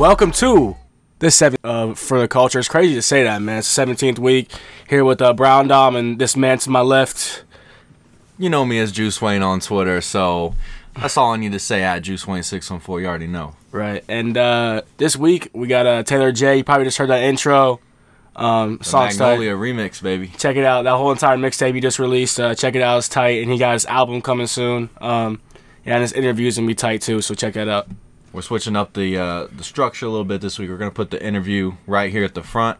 Welcome to the For the Culture. It's crazy to say that, man. It's the 17th week here with Brown Dom and this man to my left. You know me as Juice Wayne on Twitter, so that's all I need to say at JuiceWayne614. You already know. Right. And this week we got Taylor J. You probably just heard that intro. Magnolia remix, baby. Check it out. That whole entire mixtape he just released. Check it out. It's tight. And he got his album coming soon. And his interview's going to be tight too, so check that out. We're switching up the structure a little bit this week. We're going to put the interview right here at the front.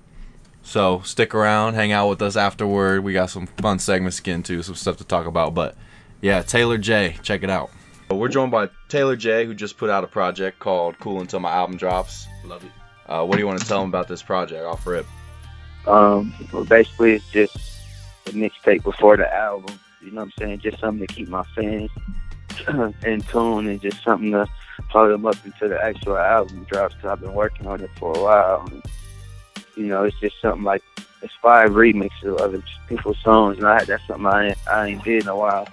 So stick around, hang out with us afterward. We got some fun segments to get into, some stuff to talk about. But yeah, Taylor J, check it out. We're joined by Taylor J, who just put out a project called Cool Until My Album Drops. Love it. What do you want to tell him about this project off rip? Well, basically it's just a mixtape before the album. You know what I'm saying? Just something to keep my fans in tune and just something to hold them up until the actual album drops, because I've been working on it for a while. And, you know, it's just something like, it's 5 remixes of other people's songs, and that's something I ain't did in a while.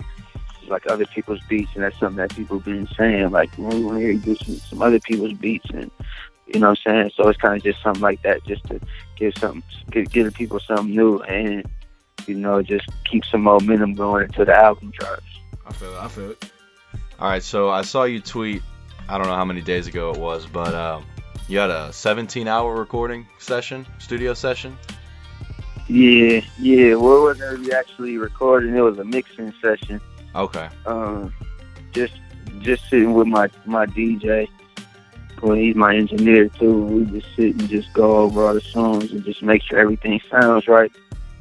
It's like other people's beats, and that's something that people been saying, like, we want to hear you do some other people's beats, and you know what I'm saying? So it's kind of just something like that, just to give people something new, and you know, just keep some momentum going until the album drops. I feel it. All right, so I saw you tweet, I don't know how many days ago it was, but you had a 17-hour recording session, studio session? Yeah. Well, it wasn't actually recording. It was a mixing session. Okay. Just sitting with my DJ. Well, he's my engineer, too. We just sit and just go over all the songs and just make sure everything sounds right.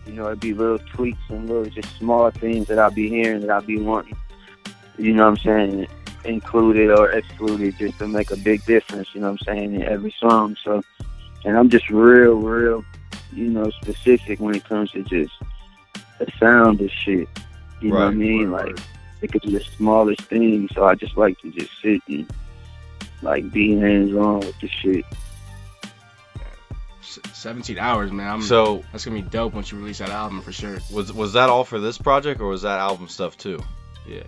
You know, it'd be little tweaks and little just small things that I'll be hearing that I'll be wanting. You know what I'm saying? Included or excluded, just to make a big difference, you know what I'm saying, in every song. So, and I'm just real, you know, specific when it comes to just the sound of shit. You know what I mean? Like, it could be the smallest thing, so I just like to just sit and, like, be hands-on with the shit. 17 hours, man. So that's going to be dope once you release that album, for sure. Was that all for this project, or was that album stuff, too? Yeah.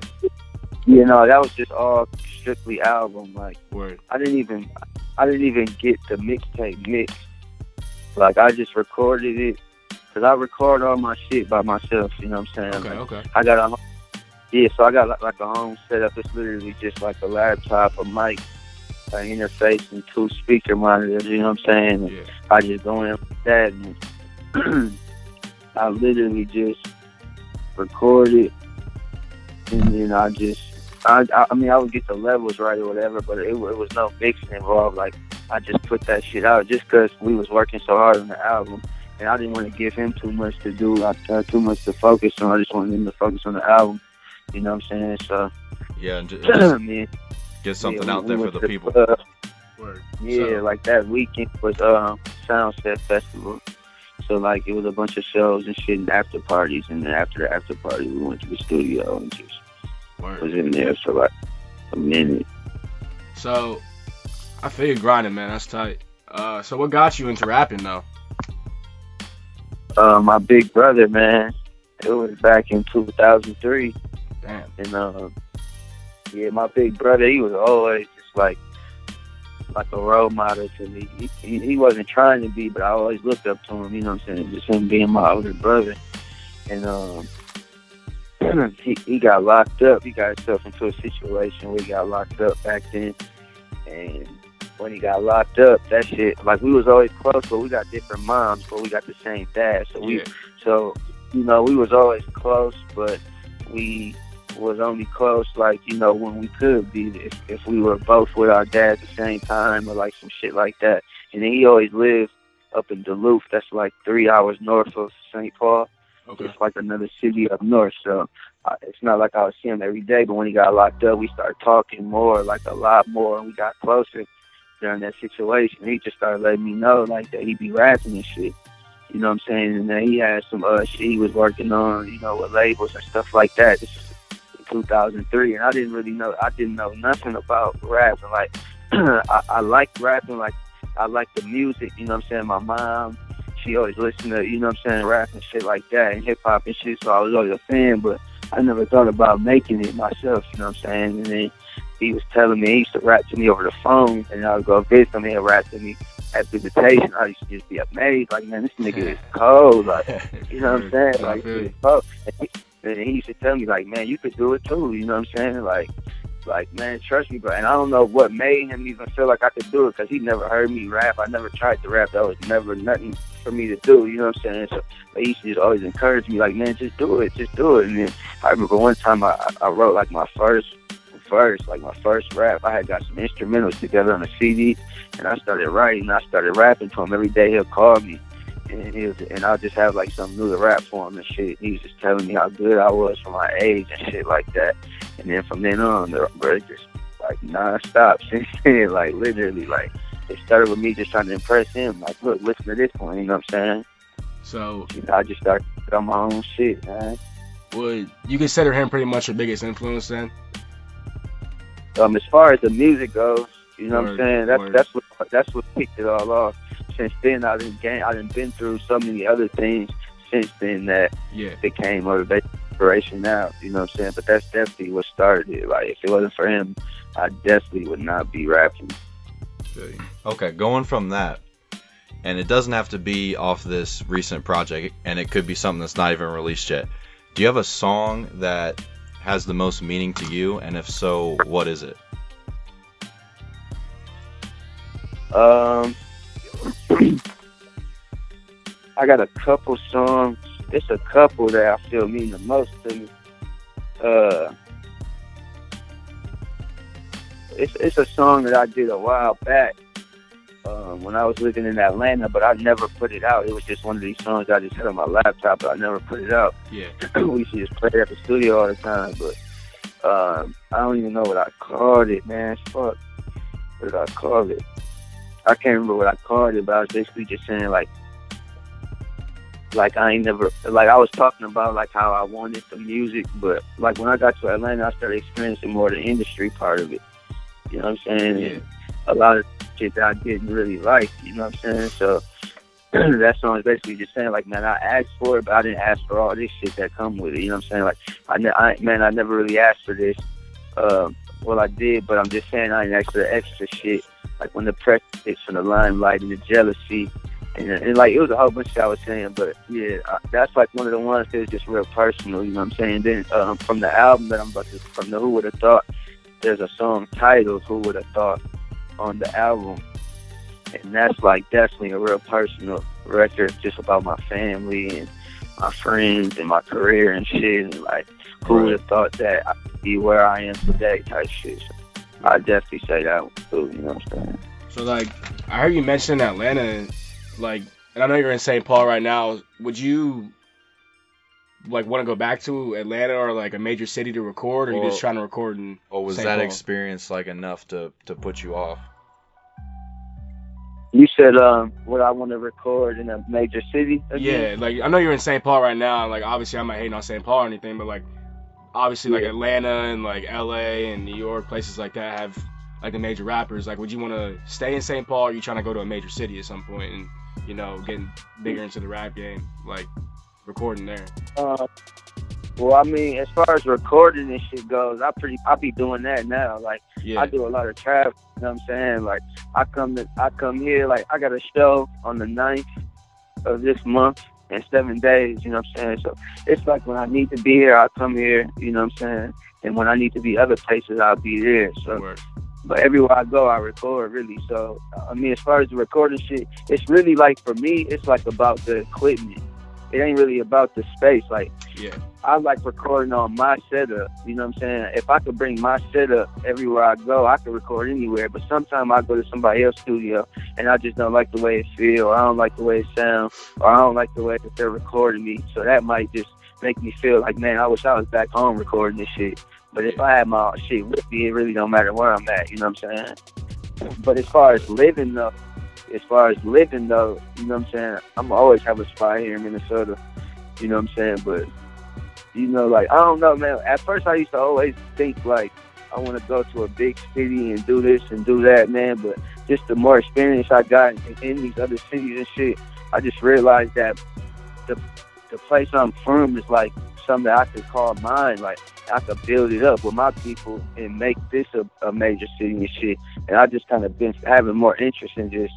You know, that was just all strictly album. Like, word. I didn't even get the mixtape mix. Like, I just recorded it, because I record all my shit by myself, you know what I'm saying? Okay. I got like a home setup. It's literally just like a laptop, a mic, an interface, and 2 speaker monitors, you know what I'm saying? And yeah. I just go in with that, and I literally just record it, and then I just, I mean, I would get the levels right or whatever, but it was no mixing involved. Like, I just put that shit out just because we was working so hard on the album, and I didn't want to give him too much to do, too much to focus on. I just wanted him to focus on the album. You know what I'm saying? So yeah, and just get something out there for the people. Word. Yeah, so, like that weekend was Soundset Festival. So, like, it was a bunch of shows and shit and after parties. And then after the after party, we went to the studio and just was in there for, like, a minute. So, I feel you're grinding, man. That's tight. So, what got you into rapping, though? My big brother, man. It was back in 2003. Damn. And, yeah, my big brother, he was always just, like a role model to me. He wasn't trying to be, but I always looked up to him, you know what I'm saying? Just him being my older brother. And he got locked up. He got himself into a situation where he got locked up back then. And when he got locked up, that shit, like, we was always close, but we got different moms, but we got the same dad. So, you know, we was always close, but we was only close, like, you know, when we could be, if we were both with our dad at the same time or, like, some shit like that. And then he always lived up in Duluth. That's, like, 3 hours north of St. Paul. Okay. It's, like, another city up north. So it's not like I would see him every day, but when he got locked up, we started talking more, like, a lot more, and we got closer during that situation. He just started letting me know, like, that he be rapping and shit. You know what I'm saying? And then he had some shit he was working on, you know, with labels and stuff like that. 2003, and I didn't know nothing about rapping. Like, I like rapping, like, I like the music, you know what I'm saying? My mom, she always listened to, you know what I'm saying, rap and shit like that, and hip hop and shit, so I was always a fan, but I never thought about making it myself, you know what I'm saying? And then he was telling me, he used to rap to me over the phone, and I would go visit him, he'd rap to me at visitation. I used to just be amazed, like, man, this nigga is cold, like, you know what I'm saying? Like, this cold. And he used to tell me, like, man, you could do it too, you know what I'm saying? Like, man, trust me, bro. And I don't know what made him even feel like I could do it, because he never heard me rap. I never tried to rap. That was never nothing for me to do, you know what I'm saying? So but he used to just always encourage me, like, man, just do it. And then I remember one time I wrote, like, my first rap. I had got some instrumentals together on a CD, and I started writing. I started rapping to him. Every day he'll call me, and I'll just have, like, something new to rap for him and shit. He was just telling me how good I was for my age and shit like that. And then from then on, bro, just, like, non-stop since then, like, literally, like, it started with me just trying to impress him. Like, look, listen to this one, you know what I'm saying? So I just started on my own shit, man. Would you consider him pretty much your biggest influence then? As far as the music goes, you know what I'm saying? That's what kicked it all off. Since then, I done been through so many other things since then that became motivation, inspiration now. You know what I'm saying? But that's definitely what started it. Like, if it wasn't for him, I definitely would not be rapping. Okay, going from that, and it doesn't have to be off this recent project, and it could be something that's not even released yet. Do you have a song that has the most meaning to you, and if so, what is it? I got a couple songs. It's a couple that I feel mean the most to me. It's a song that I did a while back when I was living in Atlanta, but I never put it out. It was just one of these songs I just had on my laptop, but I never put it out. Yeah, we used to just play it at the studio all the time, but I don't even know what I called it, man. Fuck, what did I call it? I can't remember what I called it, but I was basically just saying, like I ain't never, like I was talking about like how I wanted the music, but like when I got to Atlanta, I started experiencing more of the industry part of it. You know what I'm saying? Yeah. A lot of shit that I didn't really like, you know what I'm saying? So that song is basically just saying, like, man, I asked for it, but I didn't ask for all this shit that come with it. You know what I'm saying? Like, I never really asked for this. Well, I did, but I'm just saying I didn't ask for the extra shit. Like when the pressure hits from the limelight and the jealousy. And like, it was a whole bunch of shit I was saying, but yeah, that's like one of the ones that was just real personal, you know what I'm saying? Then from the album that I'm about to, from the Who Would Have Thought, there's a song titled Who Would Have Thought on the album. And that's like definitely a real personal record just about my family and my friends and my career and shit. And like, who would have thought that I'd be where I am today type shit. So I definitely say that one too, you know what I'm saying? So like, I heard you mention Atlanta, like, and I know you're in St. Paul right now. Would you like want to go back to Atlanta or like a major city to record, or are you just trying to record in St. Paul? Or was that experience like enough to put you off? You said what I want to record in a major city again? Yeah, like I know you're in St. Paul right now, and like obviously I'm not hating on St. Paul or anything, but like obviously like Atlanta and like LA and New York, places like that have like the major rappers. Like, would you want to stay in St. Paul, or are you trying to go to a major city at some point and, you know, getting bigger into the rap game, like recording there? Well, I mean, as far as recording and shit goes, I be doing that now. Like, I do a lot of travel, you know what I'm saying? Like, I come here, like, I got a show on the 9th of this month in 7 days, you know what I'm saying? So it's like when I need to be here, I come here, you know what I'm saying? And when I need to be other places, I'll be there. So. Word. But everywhere I go, I record, really. So, I mean, as far as the recording shit, it's really, like, for me, it's, like, about the equipment. It ain't really about the space. Like, I like recording on my setup, you know what I'm saying? If I could bring my setup everywhere I go, I could record anywhere. But sometimes I go to somebody else's studio, and I just don't like the way it feels, or I don't like the way it sounds, or I don't like the way that they're recording me. So that might just make me feel like, man, I wish I was back home recording this shit. But if I had my shit with me, it really don't matter where I'm at, you know what I'm saying? But as far as living though, you know what I'm saying, I'm always have a spot here in Minnesota, you know what I'm saying? But, you know, like, I don't know, man. At first I used to always think, like, I want to go to a big city and do this and do that, man. But just the more experience I got in these other cities and shit, I just realized that the to play something firm is like something that I could call mine. Like, I could build it up with my people and make this a major city and shit. And I just kind of been having more interest in just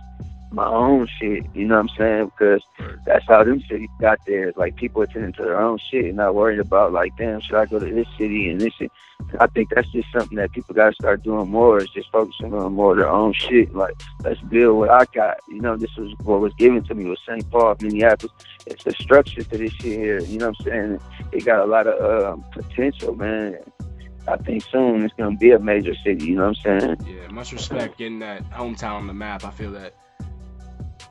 my own shit, you know what I'm saying? Because that's how them cities got there. It's like people attending to their own shit and not worried about, like, damn, should I go to this city and this shit? I think that's just something that people got to start doing more, is just focusing on more of their own shit. Like, let's build what I got. You know, this was what was given to me with St. Paul, Minneapolis. It's the structure to this shit here, you know what I'm saying? It got a lot of potential, man. I think soon it's going to be a major city, you know what I'm saying? Yeah, much respect getting that hometown on the map. I feel that.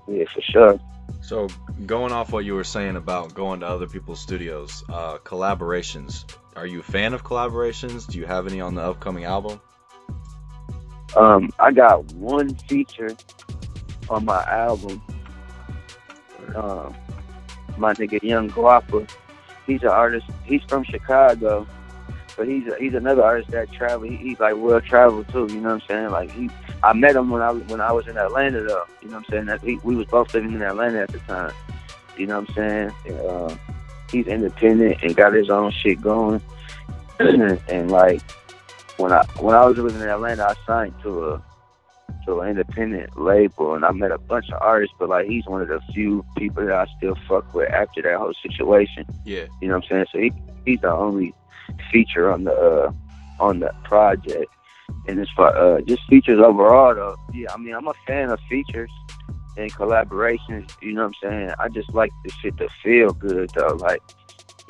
Yeah, for sure. So, going off what you were saying about going to other people's studios, collaborations. Are you a fan of collaborations? Do you have any on the upcoming album? I got one feature on my album. My nigga Young Guapa. He's an artist. He's from Chicago, but he's another artist that travels. He's like world travel too. You know what I'm saying? Like he. I met him when I was in Atlanta, though. You know what I'm saying? We was both living in Atlanta at the time. You know what I'm saying? He's independent and got his own shit going. And like when I was living in Atlanta, I signed to an independent label, and I met a bunch of artists. But like he's one of the few people that I still fuck with after that whole situation. Yeah. You know what I'm saying? So he's the only feature on the project. And as far just features overall, though, yeah, I mean, I'm a fan of features and collaborations, you know what I'm saying? I just like the shit to feel good, though, like,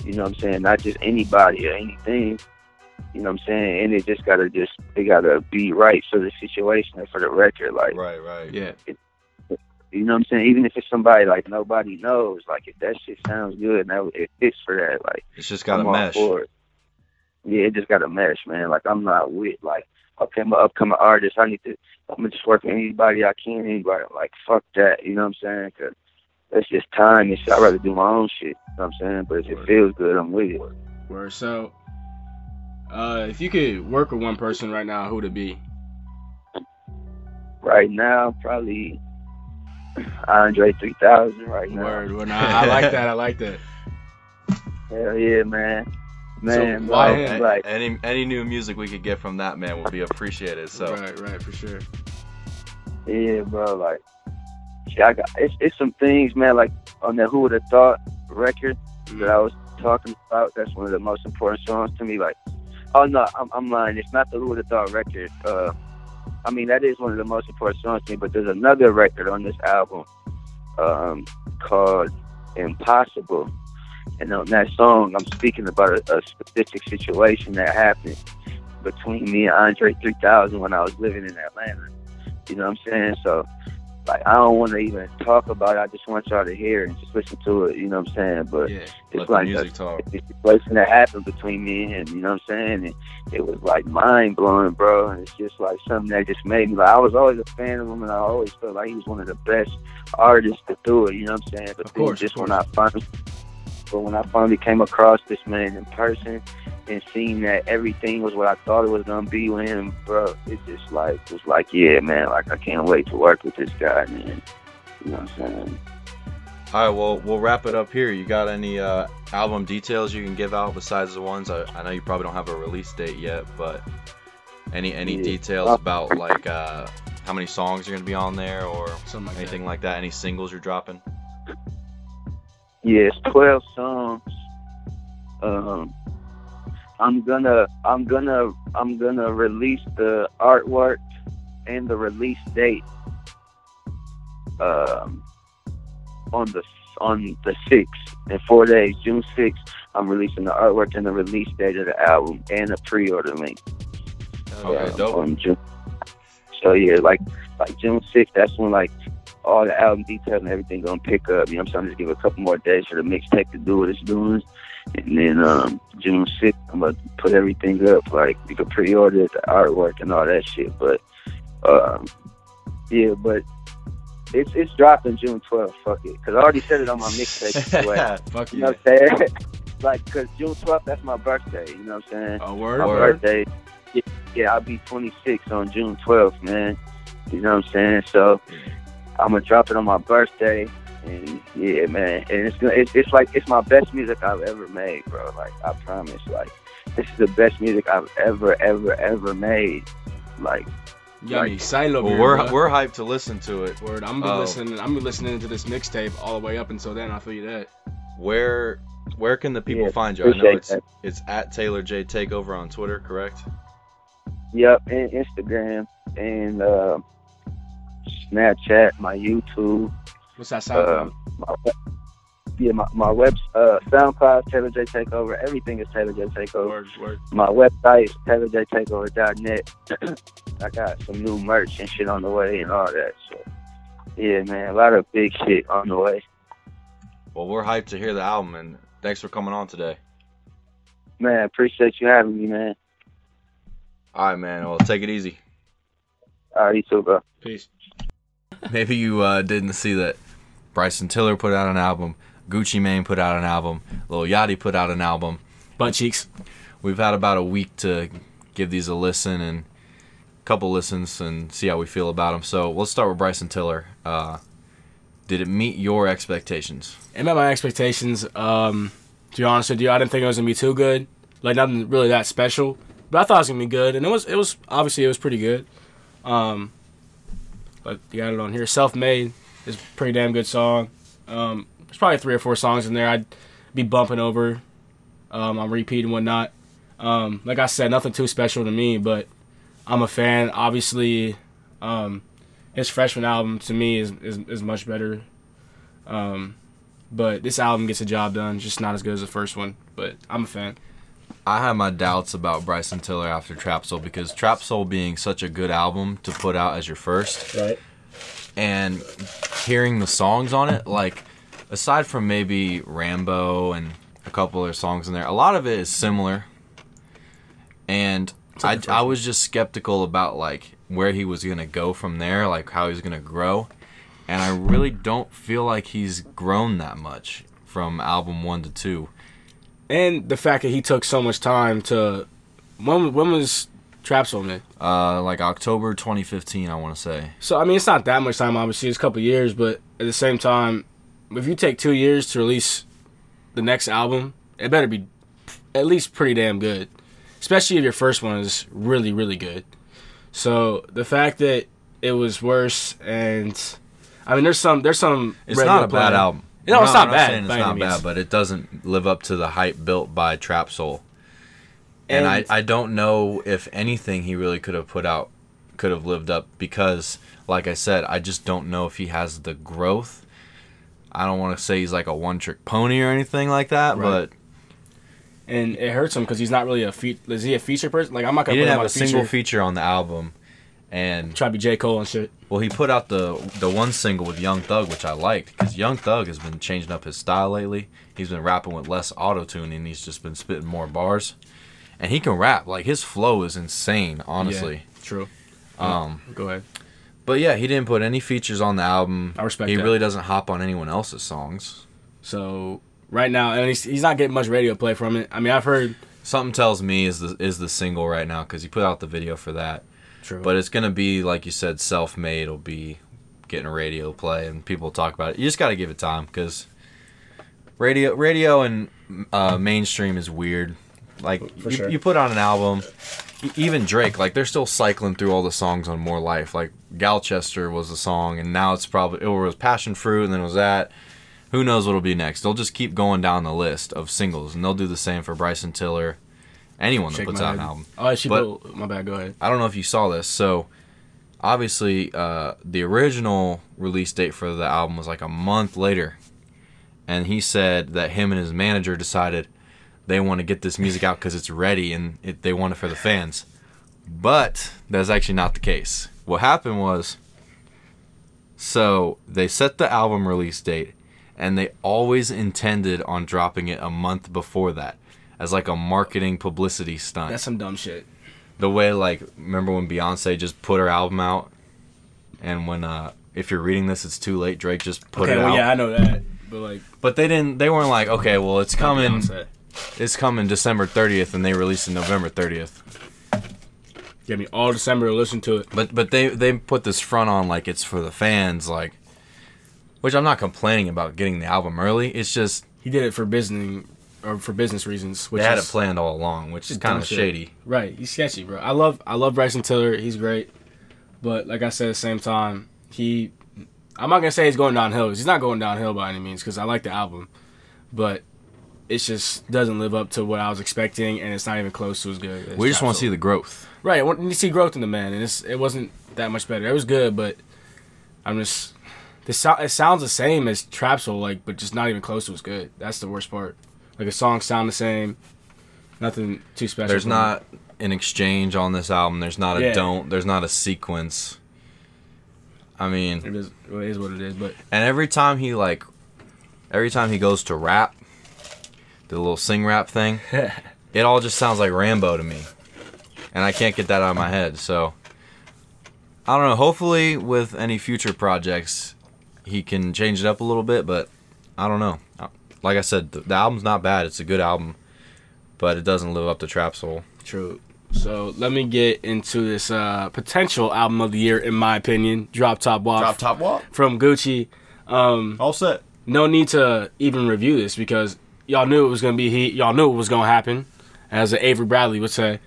you know what I'm saying? Not just anybody or anything, you know what I'm saying? And it just got to be right for the situation and for the record, like. Right, yeah. You know what I'm saying? Even if it's somebody, like, nobody knows, like, if that shit sounds good, and it fits for that, like. It's just got to mesh. Yeah, it just got to mesh, man. Like, I'm not with, like, okay, my upcoming artist, I'm going to just work with anybody I can, anybody. Like, fuck that, you know what I'm saying? Because that's just time and shit. I'd rather do my own shit, you know what I'm saying? But if it feels good, I'm with it. Word. So, if you could work with one person right now, who would it be? Right now, probably Andre 3000 right now. Word. Well, I like that. Hell yeah, man. Man, so like any new music we could get from that man would be appreciated. So right, for sure. Yeah, bro. Like, yeah, I got it's some things, man. Like on that Who Would Have Thought record that I was talking about. That's one of the most important songs to me. Like, oh no, I'm lying. It's not the Who Would Have Thought record. I mean that is one of the most important songs to me. But there's another record on this album called Impossible. And on that song, I'm speaking about a specific situation that happened between me and Andre 3000 when I was living in Atlanta. You know what I'm saying? So, like, I don't want to even talk about it. I just want y'all to hear it and just listen to it. You know what I'm saying? But yeah, it's like a situation that happened between me and him. You know what I'm saying? And it was, like, mind-blowing, bro. And it's just, like, something that just made me, like, I was always a fan of him, and I always felt like he was one of the best artists to do it. You know what I'm saying? But of course, just when I finally... But when I finally came across this man in person and seeing that everything was what I thought it was going to be with him, bro, it just like, was like, yeah, man, like I can't wait to work with this guy, man. You know what I'm saying? All right, well, we'll wrap it up here. You got any album details you can give out besides the ones? I know you probably don't have a release date yet, but any details about like how many songs are going to be on there or something anything like that? Any singles you're dropping? Yeah, it's 12 songs. I'm gonna release the artwork and the release date on the 6th. In 4 days, June 6th, I'm releasing the artwork and the release date of the album and a pre-order link. Okay, dope. On June. So yeah, like June 6th, that's when like all the album details and everything gonna pick up. You know what I'm saying? I'm just give a couple more days for the mixtape to do what it's doing. And then June 6th, I'm gonna put everything up. Like, you can pre-order the artwork and all that shit. But, yeah, but it's dropping June 12th. Fuck it. Because I already said it on my mixtape. Like, fuck you. You know what I'm saying? Like, because June 12th, that's my birthday. You know what I'm saying? Oh, word? My birthday. Yeah, I'll be 26 on June 12th, man. You know what I'm saying? So... I'm going to drop it on my birthday. And yeah, man, and it's like it's my best music I've ever made, bro. Like I promise, like this is the best music I've ever made. Like, silo. Well, we're hyped to listen to it. Word, I'm gonna be listening. I'm gonna be listening to this mixtape all the way up until then. I feel you that. Where can the people find you? I know it's at Taylor J Takeover on Twitter, correct? Yep, and Instagram and Snapchat, my YouTube. What's that SoundCloud? My web SoundCloud, Taylor J Takeover. Everything is Taylor J Takeover. Word. My website is TaylorJTakeover.net. I got some new merch and shit on the way and all that. So yeah, man, a lot of big shit on the way. Well, we're hyped to hear the album, and thanks for coming on today. Man, appreciate you having me, man. All right, man. Well, take it easy. All right, you too, bro. Peace. Maybe you didn't see that Bryson Tiller put out an album, Gucci Mane put out an album, Lil Yachty put out an album. Butt cheeks. We've had about a week to give these a listen and a couple listens and see how we feel about them. So let's start with Bryson Tiller. Did it meet your expectations? It met my expectations. To be honest with you, I didn't think it was gonna be too good. Like nothing really that special, but I thought it was gonna be good, and it was obviously it was pretty good. But you got it on here. Self-Made is a pretty damn good song. There's probably 3 or 4 songs in there I'd be bumping over on repeat and whatnot. Like I said, nothing too special to me, but I'm a fan. Obviously, his freshman album, to me, is much better. But this album gets the job done. Just not as good as the first one, but I'm a fan. I had my doubts about Bryson Tiller after Trap Soul because Trap Soul being such a good album to put out as your first. Right. And hearing the songs on it, like, aside from maybe Rambo and a couple other songs in there, a lot of it is similar. And I was just skeptical about, like, where he was going to go from there, like how he's going to grow. And I really don't feel like he's grown that much from album 1 to 2. And the fact that he took so much time to... When was Trap Soul made? Like October 2015, I want to say. So, I mean, it's not that much time, obviously. It's a couple years, but at the same time, if you take 2 years to release the next album, it better be at least pretty damn good. Especially if your first one is really, really good. So the fact that it was worse, and I mean, there's some. It's not a bad album. No, it's not bad. It's not bad, but it doesn't live up to the hype built by Trap Soul. And I don't know if anything he really could have put out could have lived up because, like I said, I just don't know if he has the growth. I don't want to say he's like a one-trick pony or anything like that, right. But. And it hurts him because he's not really is he a feature person? Like I'm not gonna. He didn't have a single feature on the album, and try to be J. Cole and shit. Well, he put out the one single with Young Thug, which I liked because Young Thug has been changing up his style lately. He's been rapping with less auto-tune and he's just been spitting more bars, and he can rap. Like his flow is insane, honestly. Yeah, true. Go ahead. But yeah, he didn't put any features on the album. I respect. He that. Really doesn't hop on anyone else's songs. So. Right now, and he's not getting much radio play from it. I mean, I've heard... Something Tells Me is the single right now, because he put out the video for that. True. But it's going to be, like you said, Self-Made will be getting radio play, and people talk about it. You just got to give it time, because radio and mainstream is weird. Like, you put out an album, even Drake, like, they're still cycling through all the songs on More Life. Like, Galchester was the song, and now it's probably... It was Passion Fruit, and then it was that... Who knows what'll be next? They'll just keep going down the list of singles, and they'll do the same for Bryson Tiller, anyone that puts out an album. Oh, my bad. Go ahead. I don't know if you saw this. So, obviously, the original release date for the album was like a month later, and he said that him and his manager decided they want to get this music out because it's ready and they want it for the fans. But that's actually not the case. What happened was, so they set the album release date. And they always intended on dropping it a month before that as like a marketing publicity stunt. That's some dumb shit. The way, like, remember when Beyonce just put her album out? And when, if you're reading this, it's too late, Drake just put it out. Yeah, I know that. But, like... But they weren't like, okay, well, it's coming... Beyonce. It's coming December 30th, and they released it November 30th. Give me all December to listen to it. But they put this front on like it's for the fans, like... which I'm not complaining about getting the album early. It's just he did it for business or for business reasons. Which they had it planned all along, which is kind of shady. Right, he's sketchy, bro. I love Bryson Tiller. He's great, but like I said, at the same time, I'm not gonna say he's going downhill. He's not going downhill by any means because I like the album, but it just doesn't live up to what I was expecting, and it's not even close to as good. As we just want to see the growth. Right, we need to see growth in the man, and it wasn't that much better. It was good, but it sounds the same as Trap Soul, like, but just not even close to as good. That's the worst part. Like, the songs sound the same, nothing too special. There's not an exchange on this album. There's not a There's not a sequence. I mean, it is what it is. But and every time he goes to rap, the little sing rap thing, it all just sounds like Rambo to me, and I can't get that out of my head. So I don't know. Hopefully, with any future projects, he can change it up a little bit. But I don't know. Like I said, the album's not bad. It's a good album, but it doesn't live up to Trap Soul. True. So let me get into this potential album of the year, in my opinion, Drop Top Walk from Gucci. All set. No need to even review this because y'all knew it was gonna be heat. Y'all knew it was gonna happen, as Avery Bradley would say.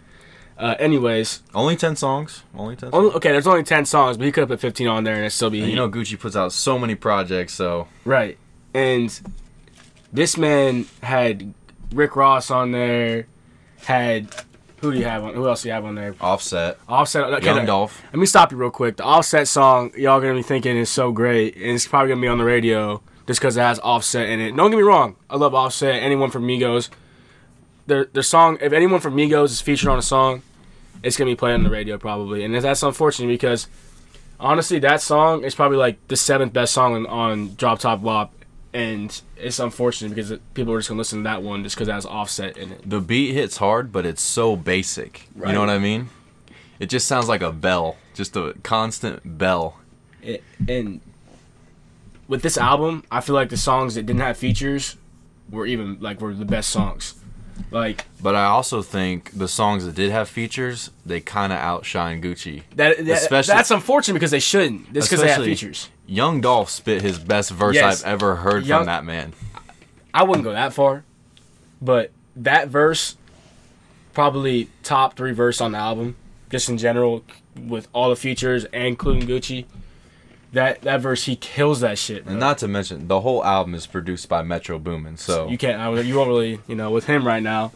Anyways, only 10 songs. Okay, there's only 10 songs, but he could have put 15 on there and it still be heat. You know, Gucci puts out so many projects, so right. And this man had Rick Ross on there. Who else do you have on there? Offset. Okay, Young Dolph. Let me stop you real quick. The Offset song, y'all going to be thinking is so great, and it's probably going to be on the radio just because it has Offset in it. Don't get me wrong. I love Offset. Anyone from Migos. Their song, if anyone from Migos is featured on a song, it's going to be played on the radio probably. And that's unfortunate because, honestly, that song is probably like the 7th best song on Drop Top Wop. And it's unfortunate because people are just going to listen to that one just because it has Offset in it. The beat hits hard, but it's so basic. Right. You know what I mean? It just sounds like a bell. Just a constant bell. And with this album, I feel like the songs that didn't have features were the best songs. But I also think the songs that did have features, they kind of outshine Gucci. That's unfortunate because they shouldn't. Just because they have features. Young Dolph spit his best verse I've ever heard from that man. I wouldn't go that far, but that verse, probably top 3 verse on the album, just in general, with all the features, including Gucci. That verse, he kills that shit, bro. And not to mention, the whole album is produced by Metro Boomin, so... You won't really, with him right now,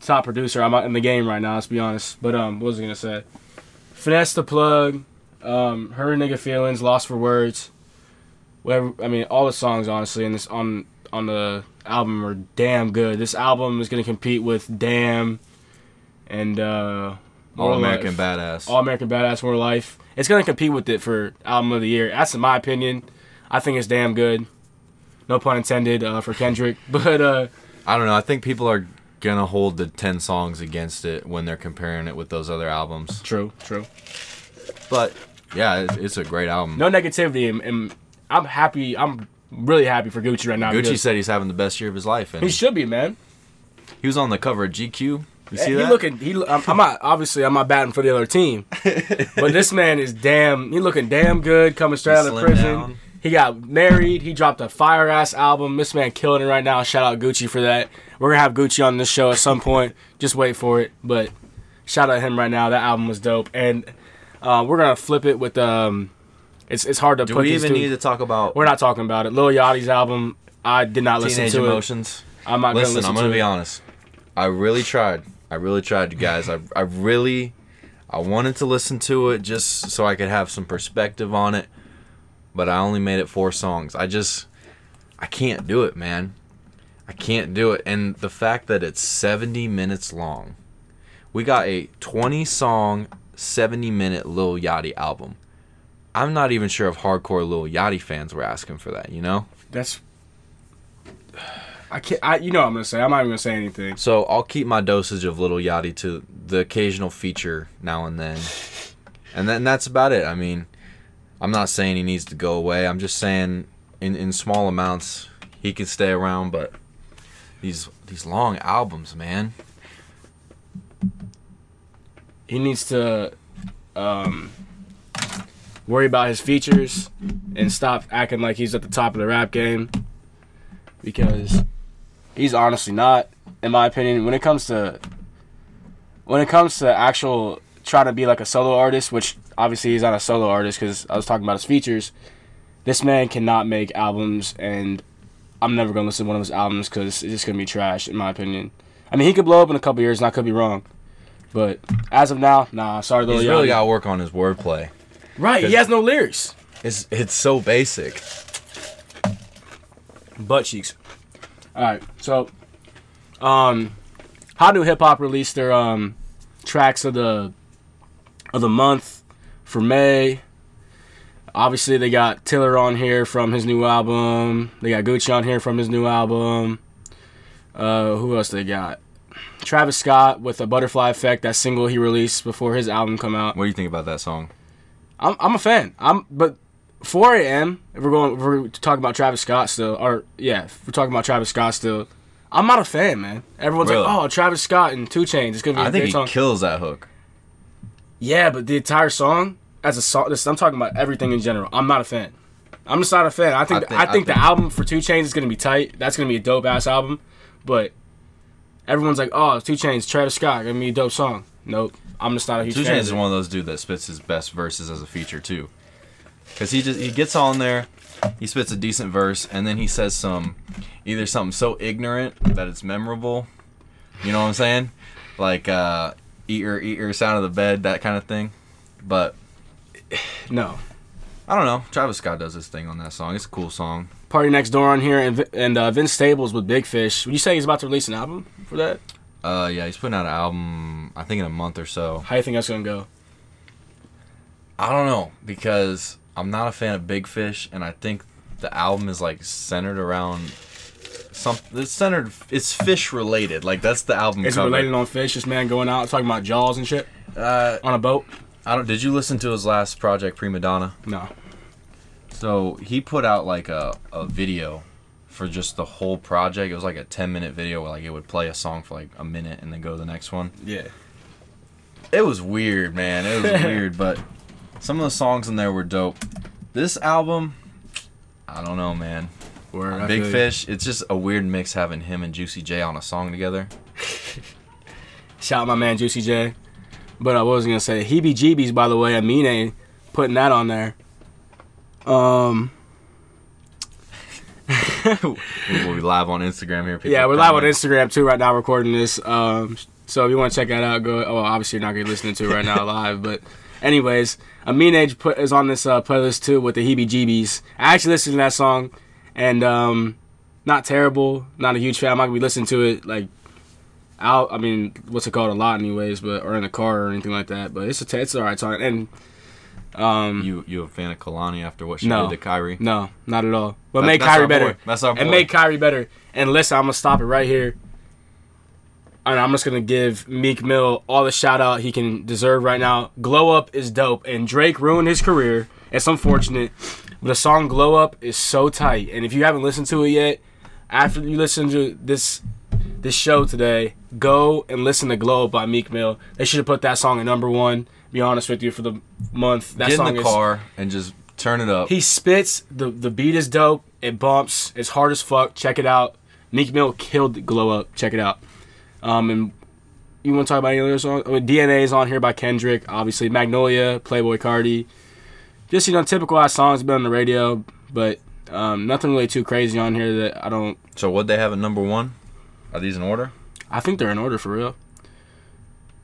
top producer, I'm out in the game right now, let's be honest. But, what was I going to say? Finesse the Plug... Her Nigga Feelings, Lost for Words, whatever. I mean, all the songs honestly in this on the album are damn good. This album is gonna compete with Damn and All American Badass, More Life. It's gonna compete with it for album of the year. That's in my opinion. I think it's damn good. No pun intended for Kendrick, but I don't know. I think people are gonna hold the 10 songs against it when they're comparing it with those other albums. True. But, yeah, it's a great album. No negativity, and I'm happy. I'm really happy for Gucci right now. Gucci said he's having the best year of his life. And he should be, man. He was on the cover of GQ. See that? I'm not batting for the other team. But this man is he looking damn good, coming straight out of prison. Down. He got married. He dropped a fire-ass album. This man killing it right now. Shout out Gucci for that. We're going to have Gucci on this show at some point. Just wait for it. But shout out him right now. That album was dope. And... we're gonna flip it with it's hard to. Do put we even need to talk about? We're not talking about it. Lil Yachty's album, I did not listen to. Teenage Emotions. I'm not gonna listen. I'm gonna be honest. I really tried, you guys. I wanted to listen to it just so I could have some perspective on it, but I only made it 4 songs. I can't do it, man. I can't do it, and the fact that it's 70 minutes long, we got a 20-song. 70-minute Lil Yachty album. I'm not even sure if hardcore Lil Yachty fans were asking for that, That's... I'm going to say. I'm not even going to say anything. So I'll keep my dosage of Lil Yachty to the occasional feature now and then. And then that's about it. I mean, I'm not saying he needs to go away. I'm just saying in small amounts he can stay around, but these long albums, man... He needs to worry about his features and stop acting like he's at the top of the rap game, because he's honestly not, in my opinion. When it comes to actual trying to be like a solo artist, which obviously he's not a solo artist because I was talking about his features, this man cannot make albums, and I'm never going to listen to one of his albums because it's just going to be trash, in my opinion. I mean, he could blow up in a couple years, and I could be wrong. But as of now, nah, sorry, Lil Yachty. He's really got to work on his wordplay. Right, he has no lyrics. It's so basic. Butt cheeks. All right, so How Do Hip Hop released their tracks of the month for May. Obviously, they got Tiller on here from his new album. They got Gucci on here from his new album. Who else they got? Travis Scott with a Butterfly Effect, that single he released before his album come out. What do you think about that song? I'm a fan. But 4 a.m., if we're talking about Travis Scott still, if we're talking about Travis Scott still, I'm not a fan, man. Everyone's really? Like, oh, Travis Scott and 2 Chainz. It's going to be a great song. I think he kills that hook. Yeah, but the entire song, as a song, I'm talking about everything in general. I'm not a fan. I'm just not a fan. I think the album for 2 Chainz is going to be tight. That's going to be a dope-ass album. But everyone's like, oh, 2 Chainz, Travis Scott, going to be a dope song. Nope. I'm just not a huge fan. 2 Chainz is one of those dudes that spits his best verses as a feature, too. Because he gets on there, he spits a decent verse, and then he says something so ignorant that it's memorable. You know what I'm saying? Like, eater, sound of the bed, that kind of thing. But no, I don't know. Travis Scott does his thing on that song. It's a cool song. Party Next Door on here, and Vince Staples with Big Fish. Would you say he's about to release an album for that? Yeah, he's putting out an album, I think, in a month or so. How do you think that's going to go? I don't know, because I'm not a fan of Big Fish, and I think the album is, like, centered around something. It's fish-related. Like, that's the album cover. Is it related on fish, this man going out, talking about jaws and shit? On a boat? Did you listen to his last project, Prima Donna? No. So, he put out, like, a video for just the whole project. It was like a 10-minute video where like it would play a song for like a minute and then go to the next one. Yeah. It was weird, man. It was weird, but some of the songs in there were dope. This album, I don't know, man. Big Fish, it's just a weird mix having him and Juicy J on a song together. Shout out my man Juicy J. But I was going to say, Heebie Jeebies, by the way, Amine putting that on there. We'll be live on Instagram here. Yeah, we're live on Instagram too right now, recording this. So if you want to check that out, go. Oh, obviously you're not going to be listening to it right now live, but anyways, Amine is on this playlist too with the Heebie Jeebies. I actually listened to that song, and not terrible. Not a huge fan. I'm not going to be listening to it like out. I mean, what's it called? A lot, anyways, but or in the car or anything like that. But it's alright song. And you a fan of Kalani after what she did to Kyrie? No, not at all. But make Kyrie better. That's our boy. And make Kyrie better. And listen, I'm going to stop it right here. And I'm just going to give Meek Mill all the shout-out he can deserve right now. Glow Up is dope. And Drake ruined his career. It's unfortunate. But the song Glow Up is so tight. And if you haven't listened to it yet, after you listen to this show today, go and listen to Glow Up by Meek Mill. They should have put that song at number one. Be honest with you, for the month, that song is... Get in the car and just turn it up. He spits. The beat is dope. It bumps. It's hard as fuck. Check it out. Meek Mill killed Glow Up. Check it out. And you want to talk about any other songs? DNA is on here by Kendrick, obviously. Magnolia, Playboy Cardi. Just, typical-ass songs been on the radio, but nothing really too crazy on here that I don't... So what'd they have at number one? Are these in order? I think they're in order, for real.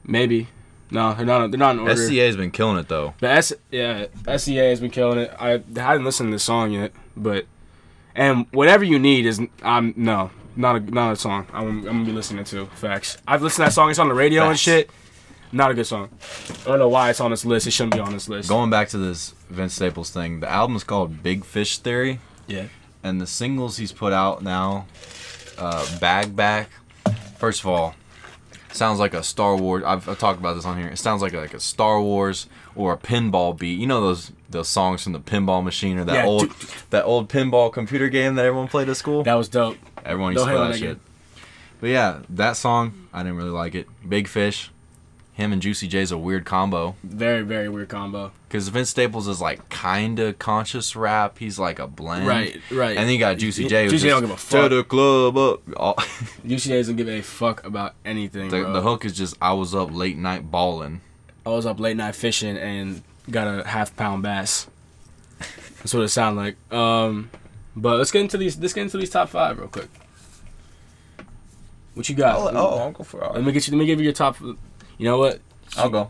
Maybe. No, they're not in order. SCA's been killing it, though. SCA has been killing it. I hadn't listened to this song yet, but... And Whatever You Need is... not a song I'm going to be listening to. Facts. I've listened to that song. It's on the radio and shit. Not a good song. I don't know why it's on this list. It shouldn't be on this list. Going back to this Vince Staples thing, the album's called Big Fish Theory. Yeah. And the singles he's put out now, Bag Back. First of all... Sounds like a Star Wars. I've talked about this on here. It sounds like a Star Wars or a pinball beat. You know those songs from the pinball machine or that old pinball computer game that everyone played at school. That was dope. Everyone used to play that shit. But yeah, that song I didn't really like it. Big Fish, him and Juicy J is a weird combo. Very, very weird combo. Because Vince Staples is like kind of conscious rap. He's like a blend. Right, right. And then you got Juicy J. Juicy J don't give a fuck. To the club up. Juicy J doesn't give a fuck about anything, bro. The hook is just, I was up late night balling. I was up late night fishing and got a half-pound bass. That's what it sounds like. But let's get into these top five real quick. What you got? I'll go for it. Let me give you your top. You know what? I'll go.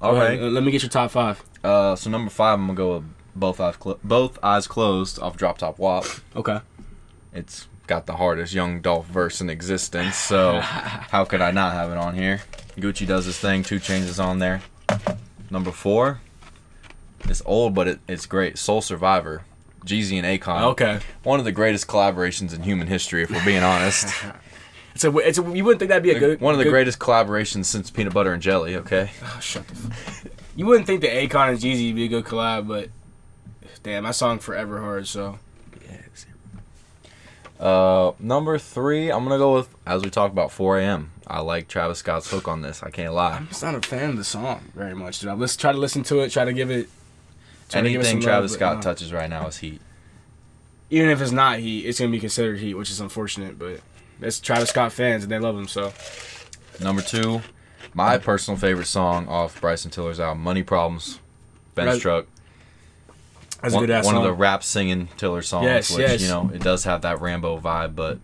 All right. Let me get your top five. So number five, I'm gonna go with Both Eyes Closed off Drop Top WAP. Okay. It's got the hardest Young Dolph verse in existence, so how could I not have it on here? Gucci does his thing. 2 Chainz is on there. Number four. It's old, but it's great. Soul Survivor, Jeezy and Akon. Okay. One of the greatest collaborations in human history, if we're being honest. It's a, you wouldn't think that'd be one of the greatest collaborations since Peanut Butter and Jelly, okay? Oh, shut the fuck. You wouldn't think that Akon and Jeezy would be a good collab, but damn, that song forever hard, so. Yeah. Number three, I'm going to go with, as we talked about, 4 a.m. I like Travis Scott's hook on this, I can't lie. I'm just not a fan of the song very much, dude. I try to listen to it, try to give it. Anything Travis Scott touches right now is heat. Even if it's not heat, it's going to be considered heat, which is unfortunate, but it's Travis Scott fans, and they love him, so. Number two, my personal favorite song off Bryson Tiller's album, Money Problems, Ben's Truck. That's a good-ass song. One of the rap-singing Tiller songs, which, you know, it does have that Rambo vibe, but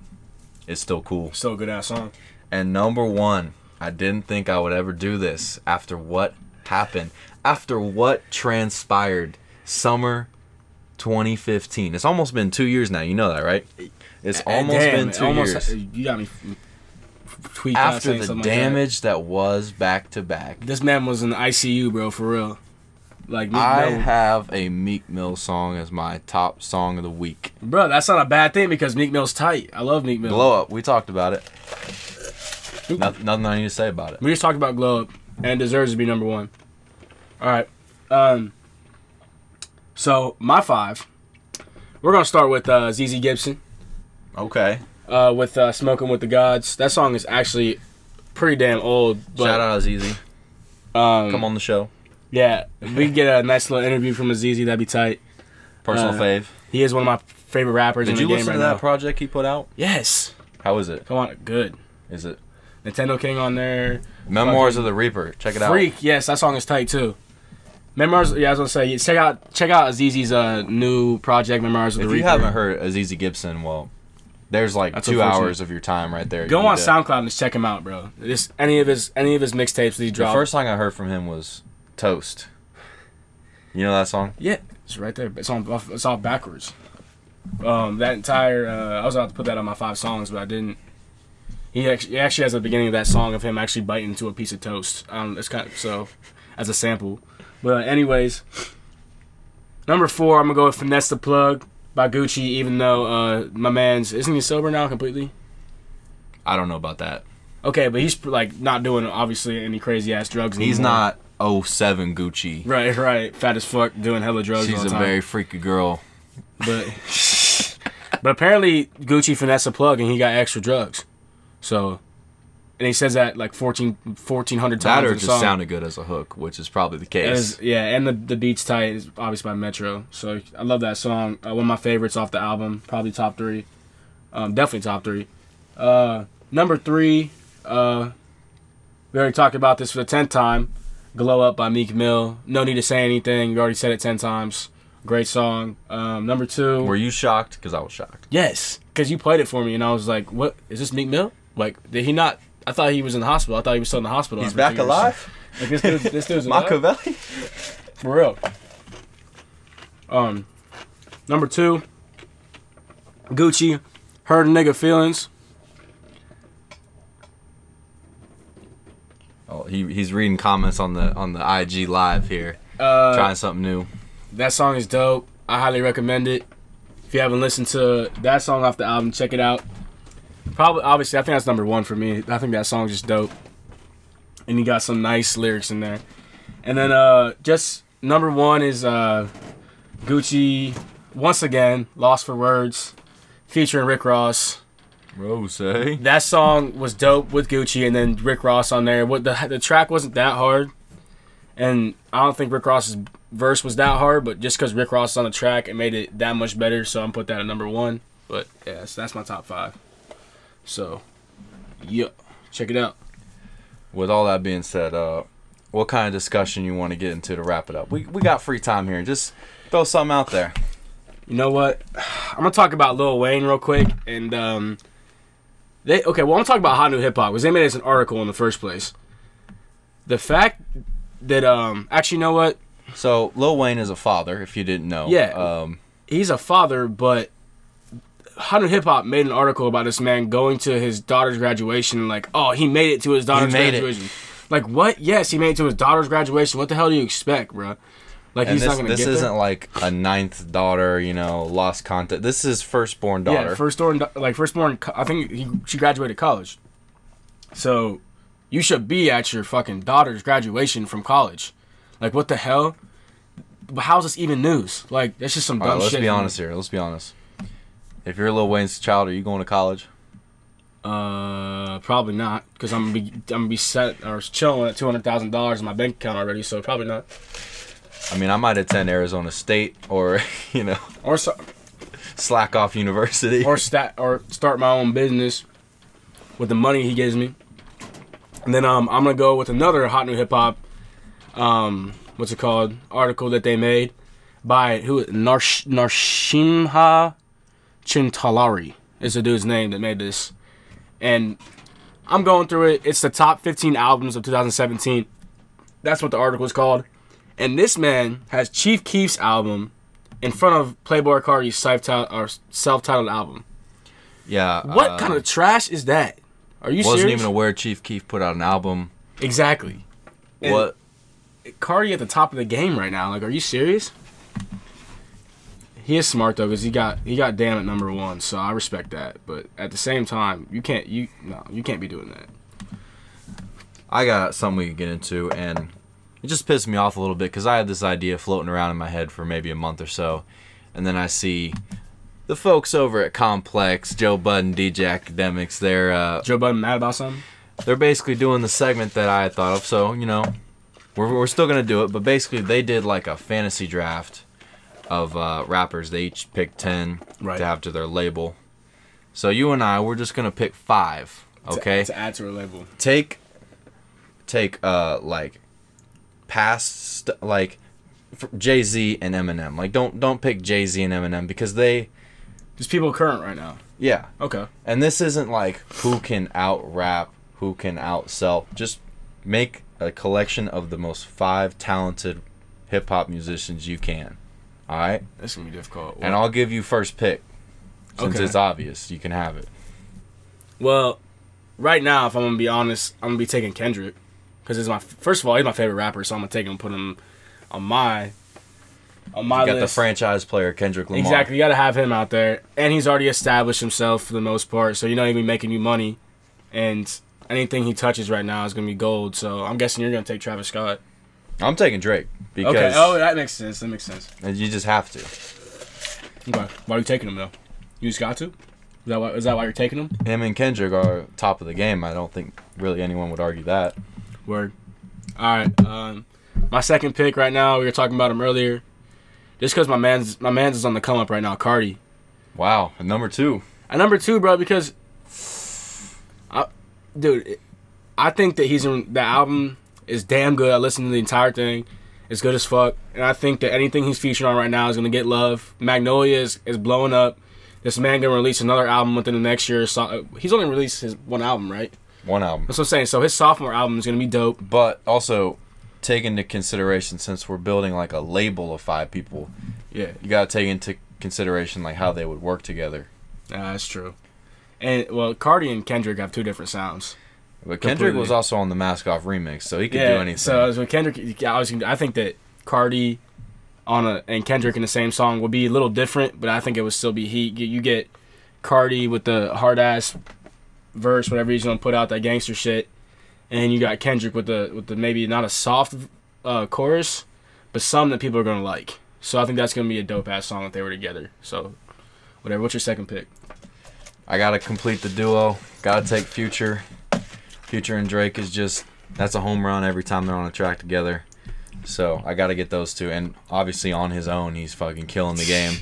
it's still cool. Still a good-ass song. And number one, I didn't think I would ever do this after what happened. After what transpired summer 2015. It's almost been 2 years now. You know that, right? It's almost been 2 years. You got me. After the damage that was back-to-back. This man was in the ICU, bro, for real. Like I have a Meek Mill song as my top song of the week. Bro, that's not a bad thing because Meek Mill's tight. I love Meek Mill. Glow Up. We talked about it. Nothing I need to say about it. We just talked about Glow Up, and it deserves to be number one. All right, so my five, we're going to start with ZZ Gibson. Okay. With Smoking With The Gods. That song is actually pretty damn old. But, shout out to ZZ. Come on the show. Yeah, if we can get a nice little interview from ZZ, that'd be tight. Personal fave. He is one of my favorite rappers in the game right now. Did you listen to that project he put out? Yes. How is it? Come on, good. Is it? Nintendo King on there. Memoirs of the Reaper. Check it out. Freak, yes, that song is tight too. Memoirs, yeah, I was going to say, check out Azeez's new project, Memoirs of the Reaper. If you haven't heard Azeez Gibson, well, there's like that's 2 hours of your time right there. Go on SoundCloud and just check him out, bro. Just any of his mixtapes that he dropped. The first song I heard from him was Toast. You know that song? Yeah, it's right there. It's all backwards. That entire, I was about to put that on my five songs, but I didn't. He actually has the beginning of that song of him actually biting into a piece of toast. It's kind of, so as a sample. But anyways, number four, I'm gonna go with Finesse the Plug by Gucci. Even though my man's isn't he sober now completely? I don't know about that. Okay, but he's like not doing obviously any crazy ass drugs anymore. He's not 07 Gucci. Right, fat as fuck, doing hella drugs. She's all the time. Very freaky girl. But apparently Gucci finessed the plug and he got extra drugs. So, and he says that like 1,400 times. That or just song. Sounded good as a hook, which is probably the case. And the beat's tight. It's obviously by Metro. So I love that song. One of my favorites off the album. Probably top three. Definitely top three. Number three, we already talked about this for the 10th time. Glow Up by Meek Mill. No need to say anything. We already said it 10 times. Great song. Number two. Were you shocked? Because I was shocked. Yes, because you played it for me, and I was like, what? Is this Meek Mill? Like, did he not? I thought he was in the hospital. I thought he was still in the hospital. He's back alive? Like, this dude's alive? Machiavelli? For real. Number two, Gucci, Hurt a Nigga Feelings. Oh, he's reading comments on the IG live here. Trying something new. That song is dope. I highly recommend it. If you haven't listened to that song off the album, check it out. Probably, obviously, I think that's number one for me. I think that song's just dope, and you got some nice lyrics in there. And then, just number one is Gucci once again, "Lost for Words," featuring Rick Ross. Rose. That song was dope with Gucci and then Rick Ross on there. The track wasn't that hard, and I don't think Rick Ross's verse was that hard, but just because Rick Ross is on the track, it made it that much better, so I'm put that at number 1. But, yeah, so that's my top 5. So, yeah, check it out. With all that being said, what kind of discussion you want to get into to wrap it up? We got free time here. Just throw something out there. You know what? I'm going to talk about Lil Wayne real quick. And I'm going to talk about Hot New Hip Hop, because they made us an article in the first place. The fact that, actually, you know what? So, Lil Wayne is a father, if you didn't know. Yeah, he's a father, but Hot New Hip Hop made an article about this man going to his daughter's graduation and like, oh, he made it to his daughter's graduation. Like, what? Yes, he made it to his daughter's graduation. What the hell do you expect, bro? Like, and he's not going to get there. This isn't like a ninth daughter, you know, lost contact. This is his firstborn daughter. Yeah, firstborn, I think she graduated college. So, you should be at your fucking daughter's graduation from college. Like, what the hell? How's this even news? Like, that's just some dumb shit. Let's be honest. If you're Lil Wayne's child, are you going to college? Probably not, because I'm gonna be set or chilling at $200,000 in my bank account already, so probably not. I mean, I might attend Arizona State or slack off university or start my own business with the money he gives me, and then I'm gonna go with another Hot New Hip Hop. What's it called? Article that they made by Narasimha Chintalari is the dude's name that made this. And I'm going through it. It's the top 15 albums of 2017. That's what the article is called. And this man has Chief Keef's album in front of Playboi Carti's self-titled album. Yeah. What kind of trash is that? Are you serious? Wasn't even aware Chief Keef put out an album. Exactly. And what? Cardi at the top of the game right now. Like, are you serious? He is smart though, because he got Damn at number 1, so I respect that. But at the same time, you can't be doing that. I got something we can get into, and it just pissed me off a little bit because I had this idea floating around in my head for maybe a month or so, and then I see the folks over at Complex, Joe Budden, DJ Academics. They're Joe Budden mad about something. They're basically doing the segment that I had thought of, so you know. We're still going to do it, but basically they did like a fantasy draft of rappers. They each picked 10 to have to their label. So you and I, we're just going to pick 5, okay? To add to a label. Take like past, like Jay-Z and Eminem. Like don't pick Jay-Z and Eminem because they... There's people current right now. Yeah. Okay. And this isn't like who can out-rap, who can outsell. Just make a collection of the most 5 talented hip-hop musicians you can. All right? That's going to be difficult. And I'll give you first pick. Since it's obvious, you can have it. Well, right now, if I'm going to be honest, I'm going to be taking Kendrick. Because first of all, he's my favorite rapper, so I'm going to take him and put him on my list. You got the franchise player, Kendrick Lamar. Exactly. You got to have him out there. And he's already established himself for the most part, so you're not even making you money. And... anything he touches right now is going to be gold. So I'm guessing you're going to take Travis Scott. I'm taking Drake. Because okay. Oh, that makes sense. And you just have to. Okay. Why are you taking him, though? You just got to? Is that why you're taking him? Him and Kendrick are top of the game. I don't think really anyone would argue that. Word. All right. My second pick right now, we were talking about him earlier. Just because my man's is on the come up right now, Cardi. Wow. At number 2. At number 2, bro, because... Dude, I think that the album is damn good. I listened to the entire thing. It's good as fuck. And I think that anything he's featured on right now is going to get love. Magnolia is blowing up. This man going to release another album within the next year. So he's only released his one album, right? One album. That's what I'm saying. So his sophomore album is going to be dope. But also, take into consideration, since we're building like a label of 5 people, yeah, you got to take into consideration like how they would work together. Yeah, that's true. And well, Cardi and Kendrick have 2 different sounds. But Kendrick was also on the Mask Off remix, so he could do anything. So when Kendrick, I think that Cardi and Kendrick in the same song would be a little different, but I think it would still be heat. You get Cardi with the hard ass verse, whatever he's gonna put out, that gangster shit, and you got Kendrick with the maybe not a soft chorus, but some that people are gonna like. So I think that's gonna be a dope ass song if they were together. So whatever. What's your second pick? I gotta complete the duo. Gotta take Future. Future and Drake is just, that's a home run every time they're on a track together. So I gotta get those two, and obviously on his own, he's fucking killing the game.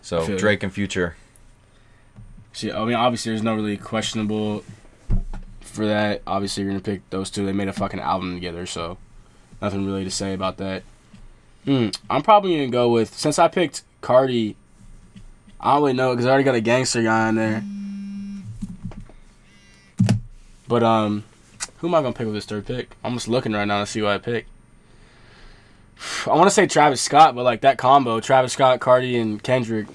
So Drake and Future. See, I mean, obviously there's no really questionable for that. Obviously you're gonna pick those two. They made a fucking album together, so nothing really to say about that. I'm probably gonna go with, since I picked Cardi, I don't really know because I already got a gangster guy in there. But who am I gonna pick with this third pick? I'm just looking right now to see who I pick. I want to say Travis Scott, but like that combo, Travis Scott, Cardi, and Kendrick. I'm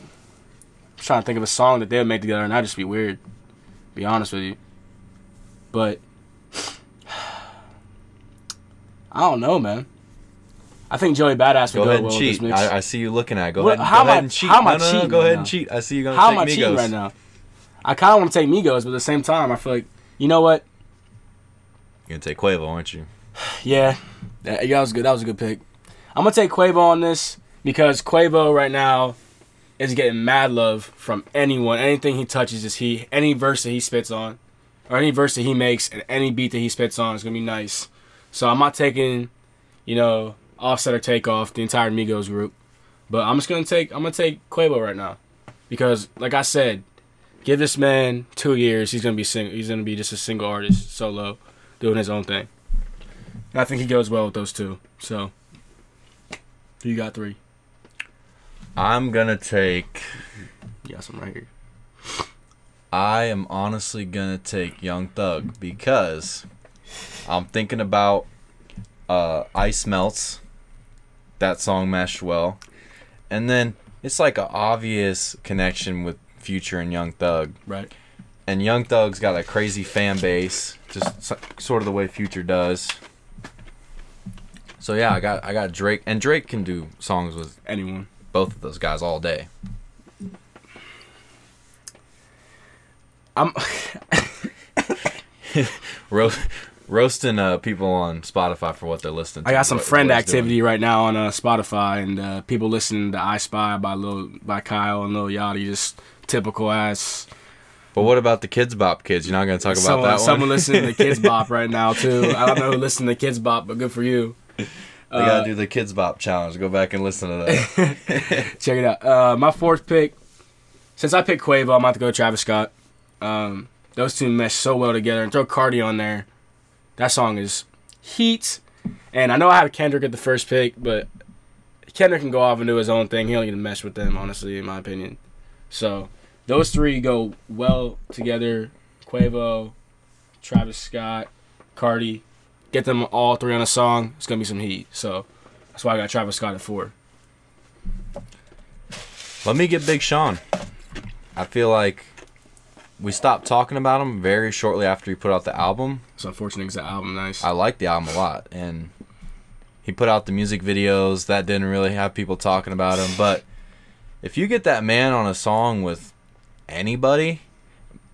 trying to think of a song that they would make together, and that'd just be weird. Be honest with you. But I don't know, man. I think Joey Badass would go ahead well and cheat. With this mix. I see you looking at it. Go ahead and cheat. How am I cheating? Go ahead and cheat. I see you going to take Migos. How am I cheating right now? I kind of want to take Migos, but at the same time, I feel like, you know what? You're going to take Quavo, aren't you? Yeah, that was good. That was a good pick. I'm going to take Quavo on this because Quavo right now is getting mad love from anyone. Anything he touches is he. Any verse that he spits on, or any verse that he makes, and any beat that he spits on is going to be nice. So I'm not taking, you know, Offset or Takeoff, the entire Migos group. But I'm gonna take Quavo right now, because like I said, give this man 2 years, he's gonna be just a single artist, solo, doing his own thing. And I think he goes well with those two. So, who you got three? I'm gonna take. You got some right here. I am honestly gonna take Young Thug because I'm thinking about Ice Melts. That song meshed well. And then it's like an obvious connection with Future and Young Thug. Right. And Young Thug's got a crazy fan base, just sort of the way Future does. So yeah, I got Drake, and Drake can do songs with anyone. Both of those guys all day. I'm roasting people on Spotify for what they're listening to. I got some friend activity doing right now on Spotify, and people listening to I Spy by Kyle and Lil Yachty, just typical ass. But what about the Kids Bop kids? You're not going to talk about that one? Someone listening to Kids Bop right now, too. I don't know who listened to Kids Bop, but good for you. They got to do the Kids Bop challenge. Go back and listen to that. Check it out. My fourth pick, since I picked Quavo, I'm about to go Travis Scott. Those two mesh so well together. And throw Cardi on there. That song is heat. And I know I had Kendrick at the first pick, but Kendrick can go off and do his own thing. He don't get to mesh with them, honestly, in my opinion. So those three go well together. Quavo, Travis Scott, Cardi. Get them all three on a song. It's going to be some heat. So that's why I got Travis Scott at 4. Let me get Big Sean. I feel like we stopped talking about him very shortly after he put out the album. It's unfortunate because the album nice. I like the album a lot. And he put out the music videos. That didn't really have people talking about him. But if you get that man on a song with anybody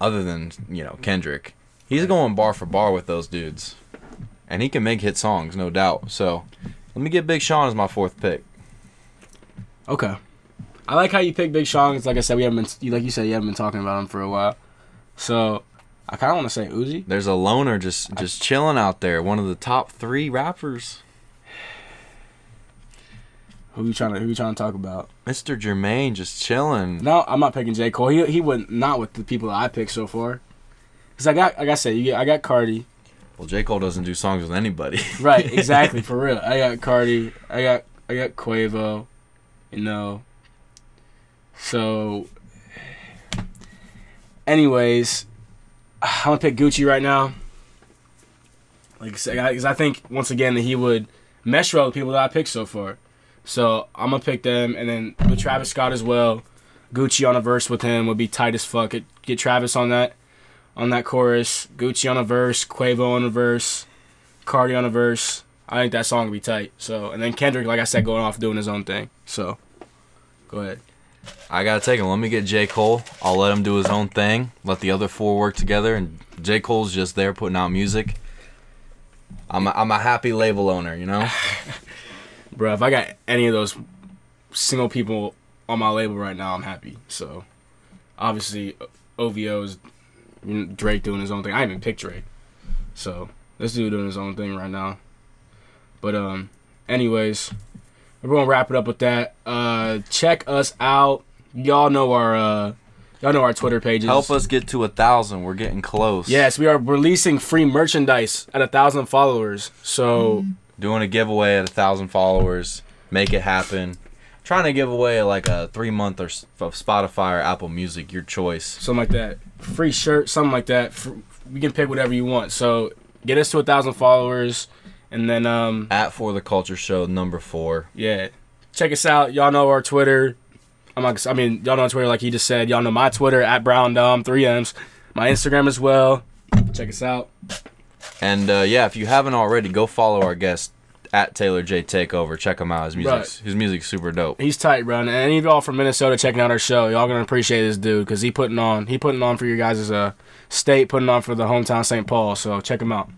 other than, you know, Kendrick, he's going bar for bar with those dudes. And he can make hit songs, no doubt. So let me get Big Sean as my fourth pick. Okay. I like how you pick Big Sean. Because like I said, you haven't been talking about him for a while. So, I kind of want to say Uzi. There's a loner just chilling out there. One of the top three rappers. Who you trying to talk about? Mr. Jermaine just chilling. No, I'm not picking J. Cole. He went not with the people that I picked so far. Because I got Cardi. Well, J. Cole doesn't do songs with anybody. Right, exactly, for real. I got Cardi. I got Quavo. You know. So, anyways, I'm going to pick Gucci right now. Like I said, because I think, once again, that he would mesh well with people that I picked so far. So I'm going to pick them. And then with Travis Scott as well, Gucci on a verse with him would be tight as fuck. Get Travis on that chorus. Gucci on a verse, Quavo on a verse, Cardi on a verse. I think that song would be tight. So, and then Kendrick, like I said, going off doing his own thing. So, go ahead. I gotta take him. Let me get J. Cole. I'll let him do his own thing. Let the other four work together, and J. Cole's just there putting out music. I'm a happy label owner, you know. Bro, if I got any of those single people on my label right now, I'm happy. So, obviously, OVOs, Drake doing his own thing. I didn't even pick Drake. So, this dude doing his own thing right now. But, anyways, we're going to wrap it up with that. Check us out. Y'all know our Twitter pages. Help us get to 1,000. We're getting close. Yes, we are releasing free merchandise at 1,000 followers. So, doing a giveaway at 1,000 followers. Make it happen. Trying to give away like a 3-month or Spotify or Apple Music, your choice. Something like that. Free shirt, something like that. You can pick whatever you want. So get us to 1,000 followers, and then at For the Culture Show #4. Yeah, check us out. Y'all know our Twitter. Y'all know our Twitter like he just said. Y'all know my Twitter at BrownDom 3Ms. My Instagram as well. Check us out. And if you haven't already, go follow our guest at Taylor J Takeover. Check him out. His music's super dope. He's tight, bro. And any of y'all from Minnesota checking out our show, y'all gonna appreciate this dude because he putting on for your guys' state, putting on for the hometown St. Paul. So check him out.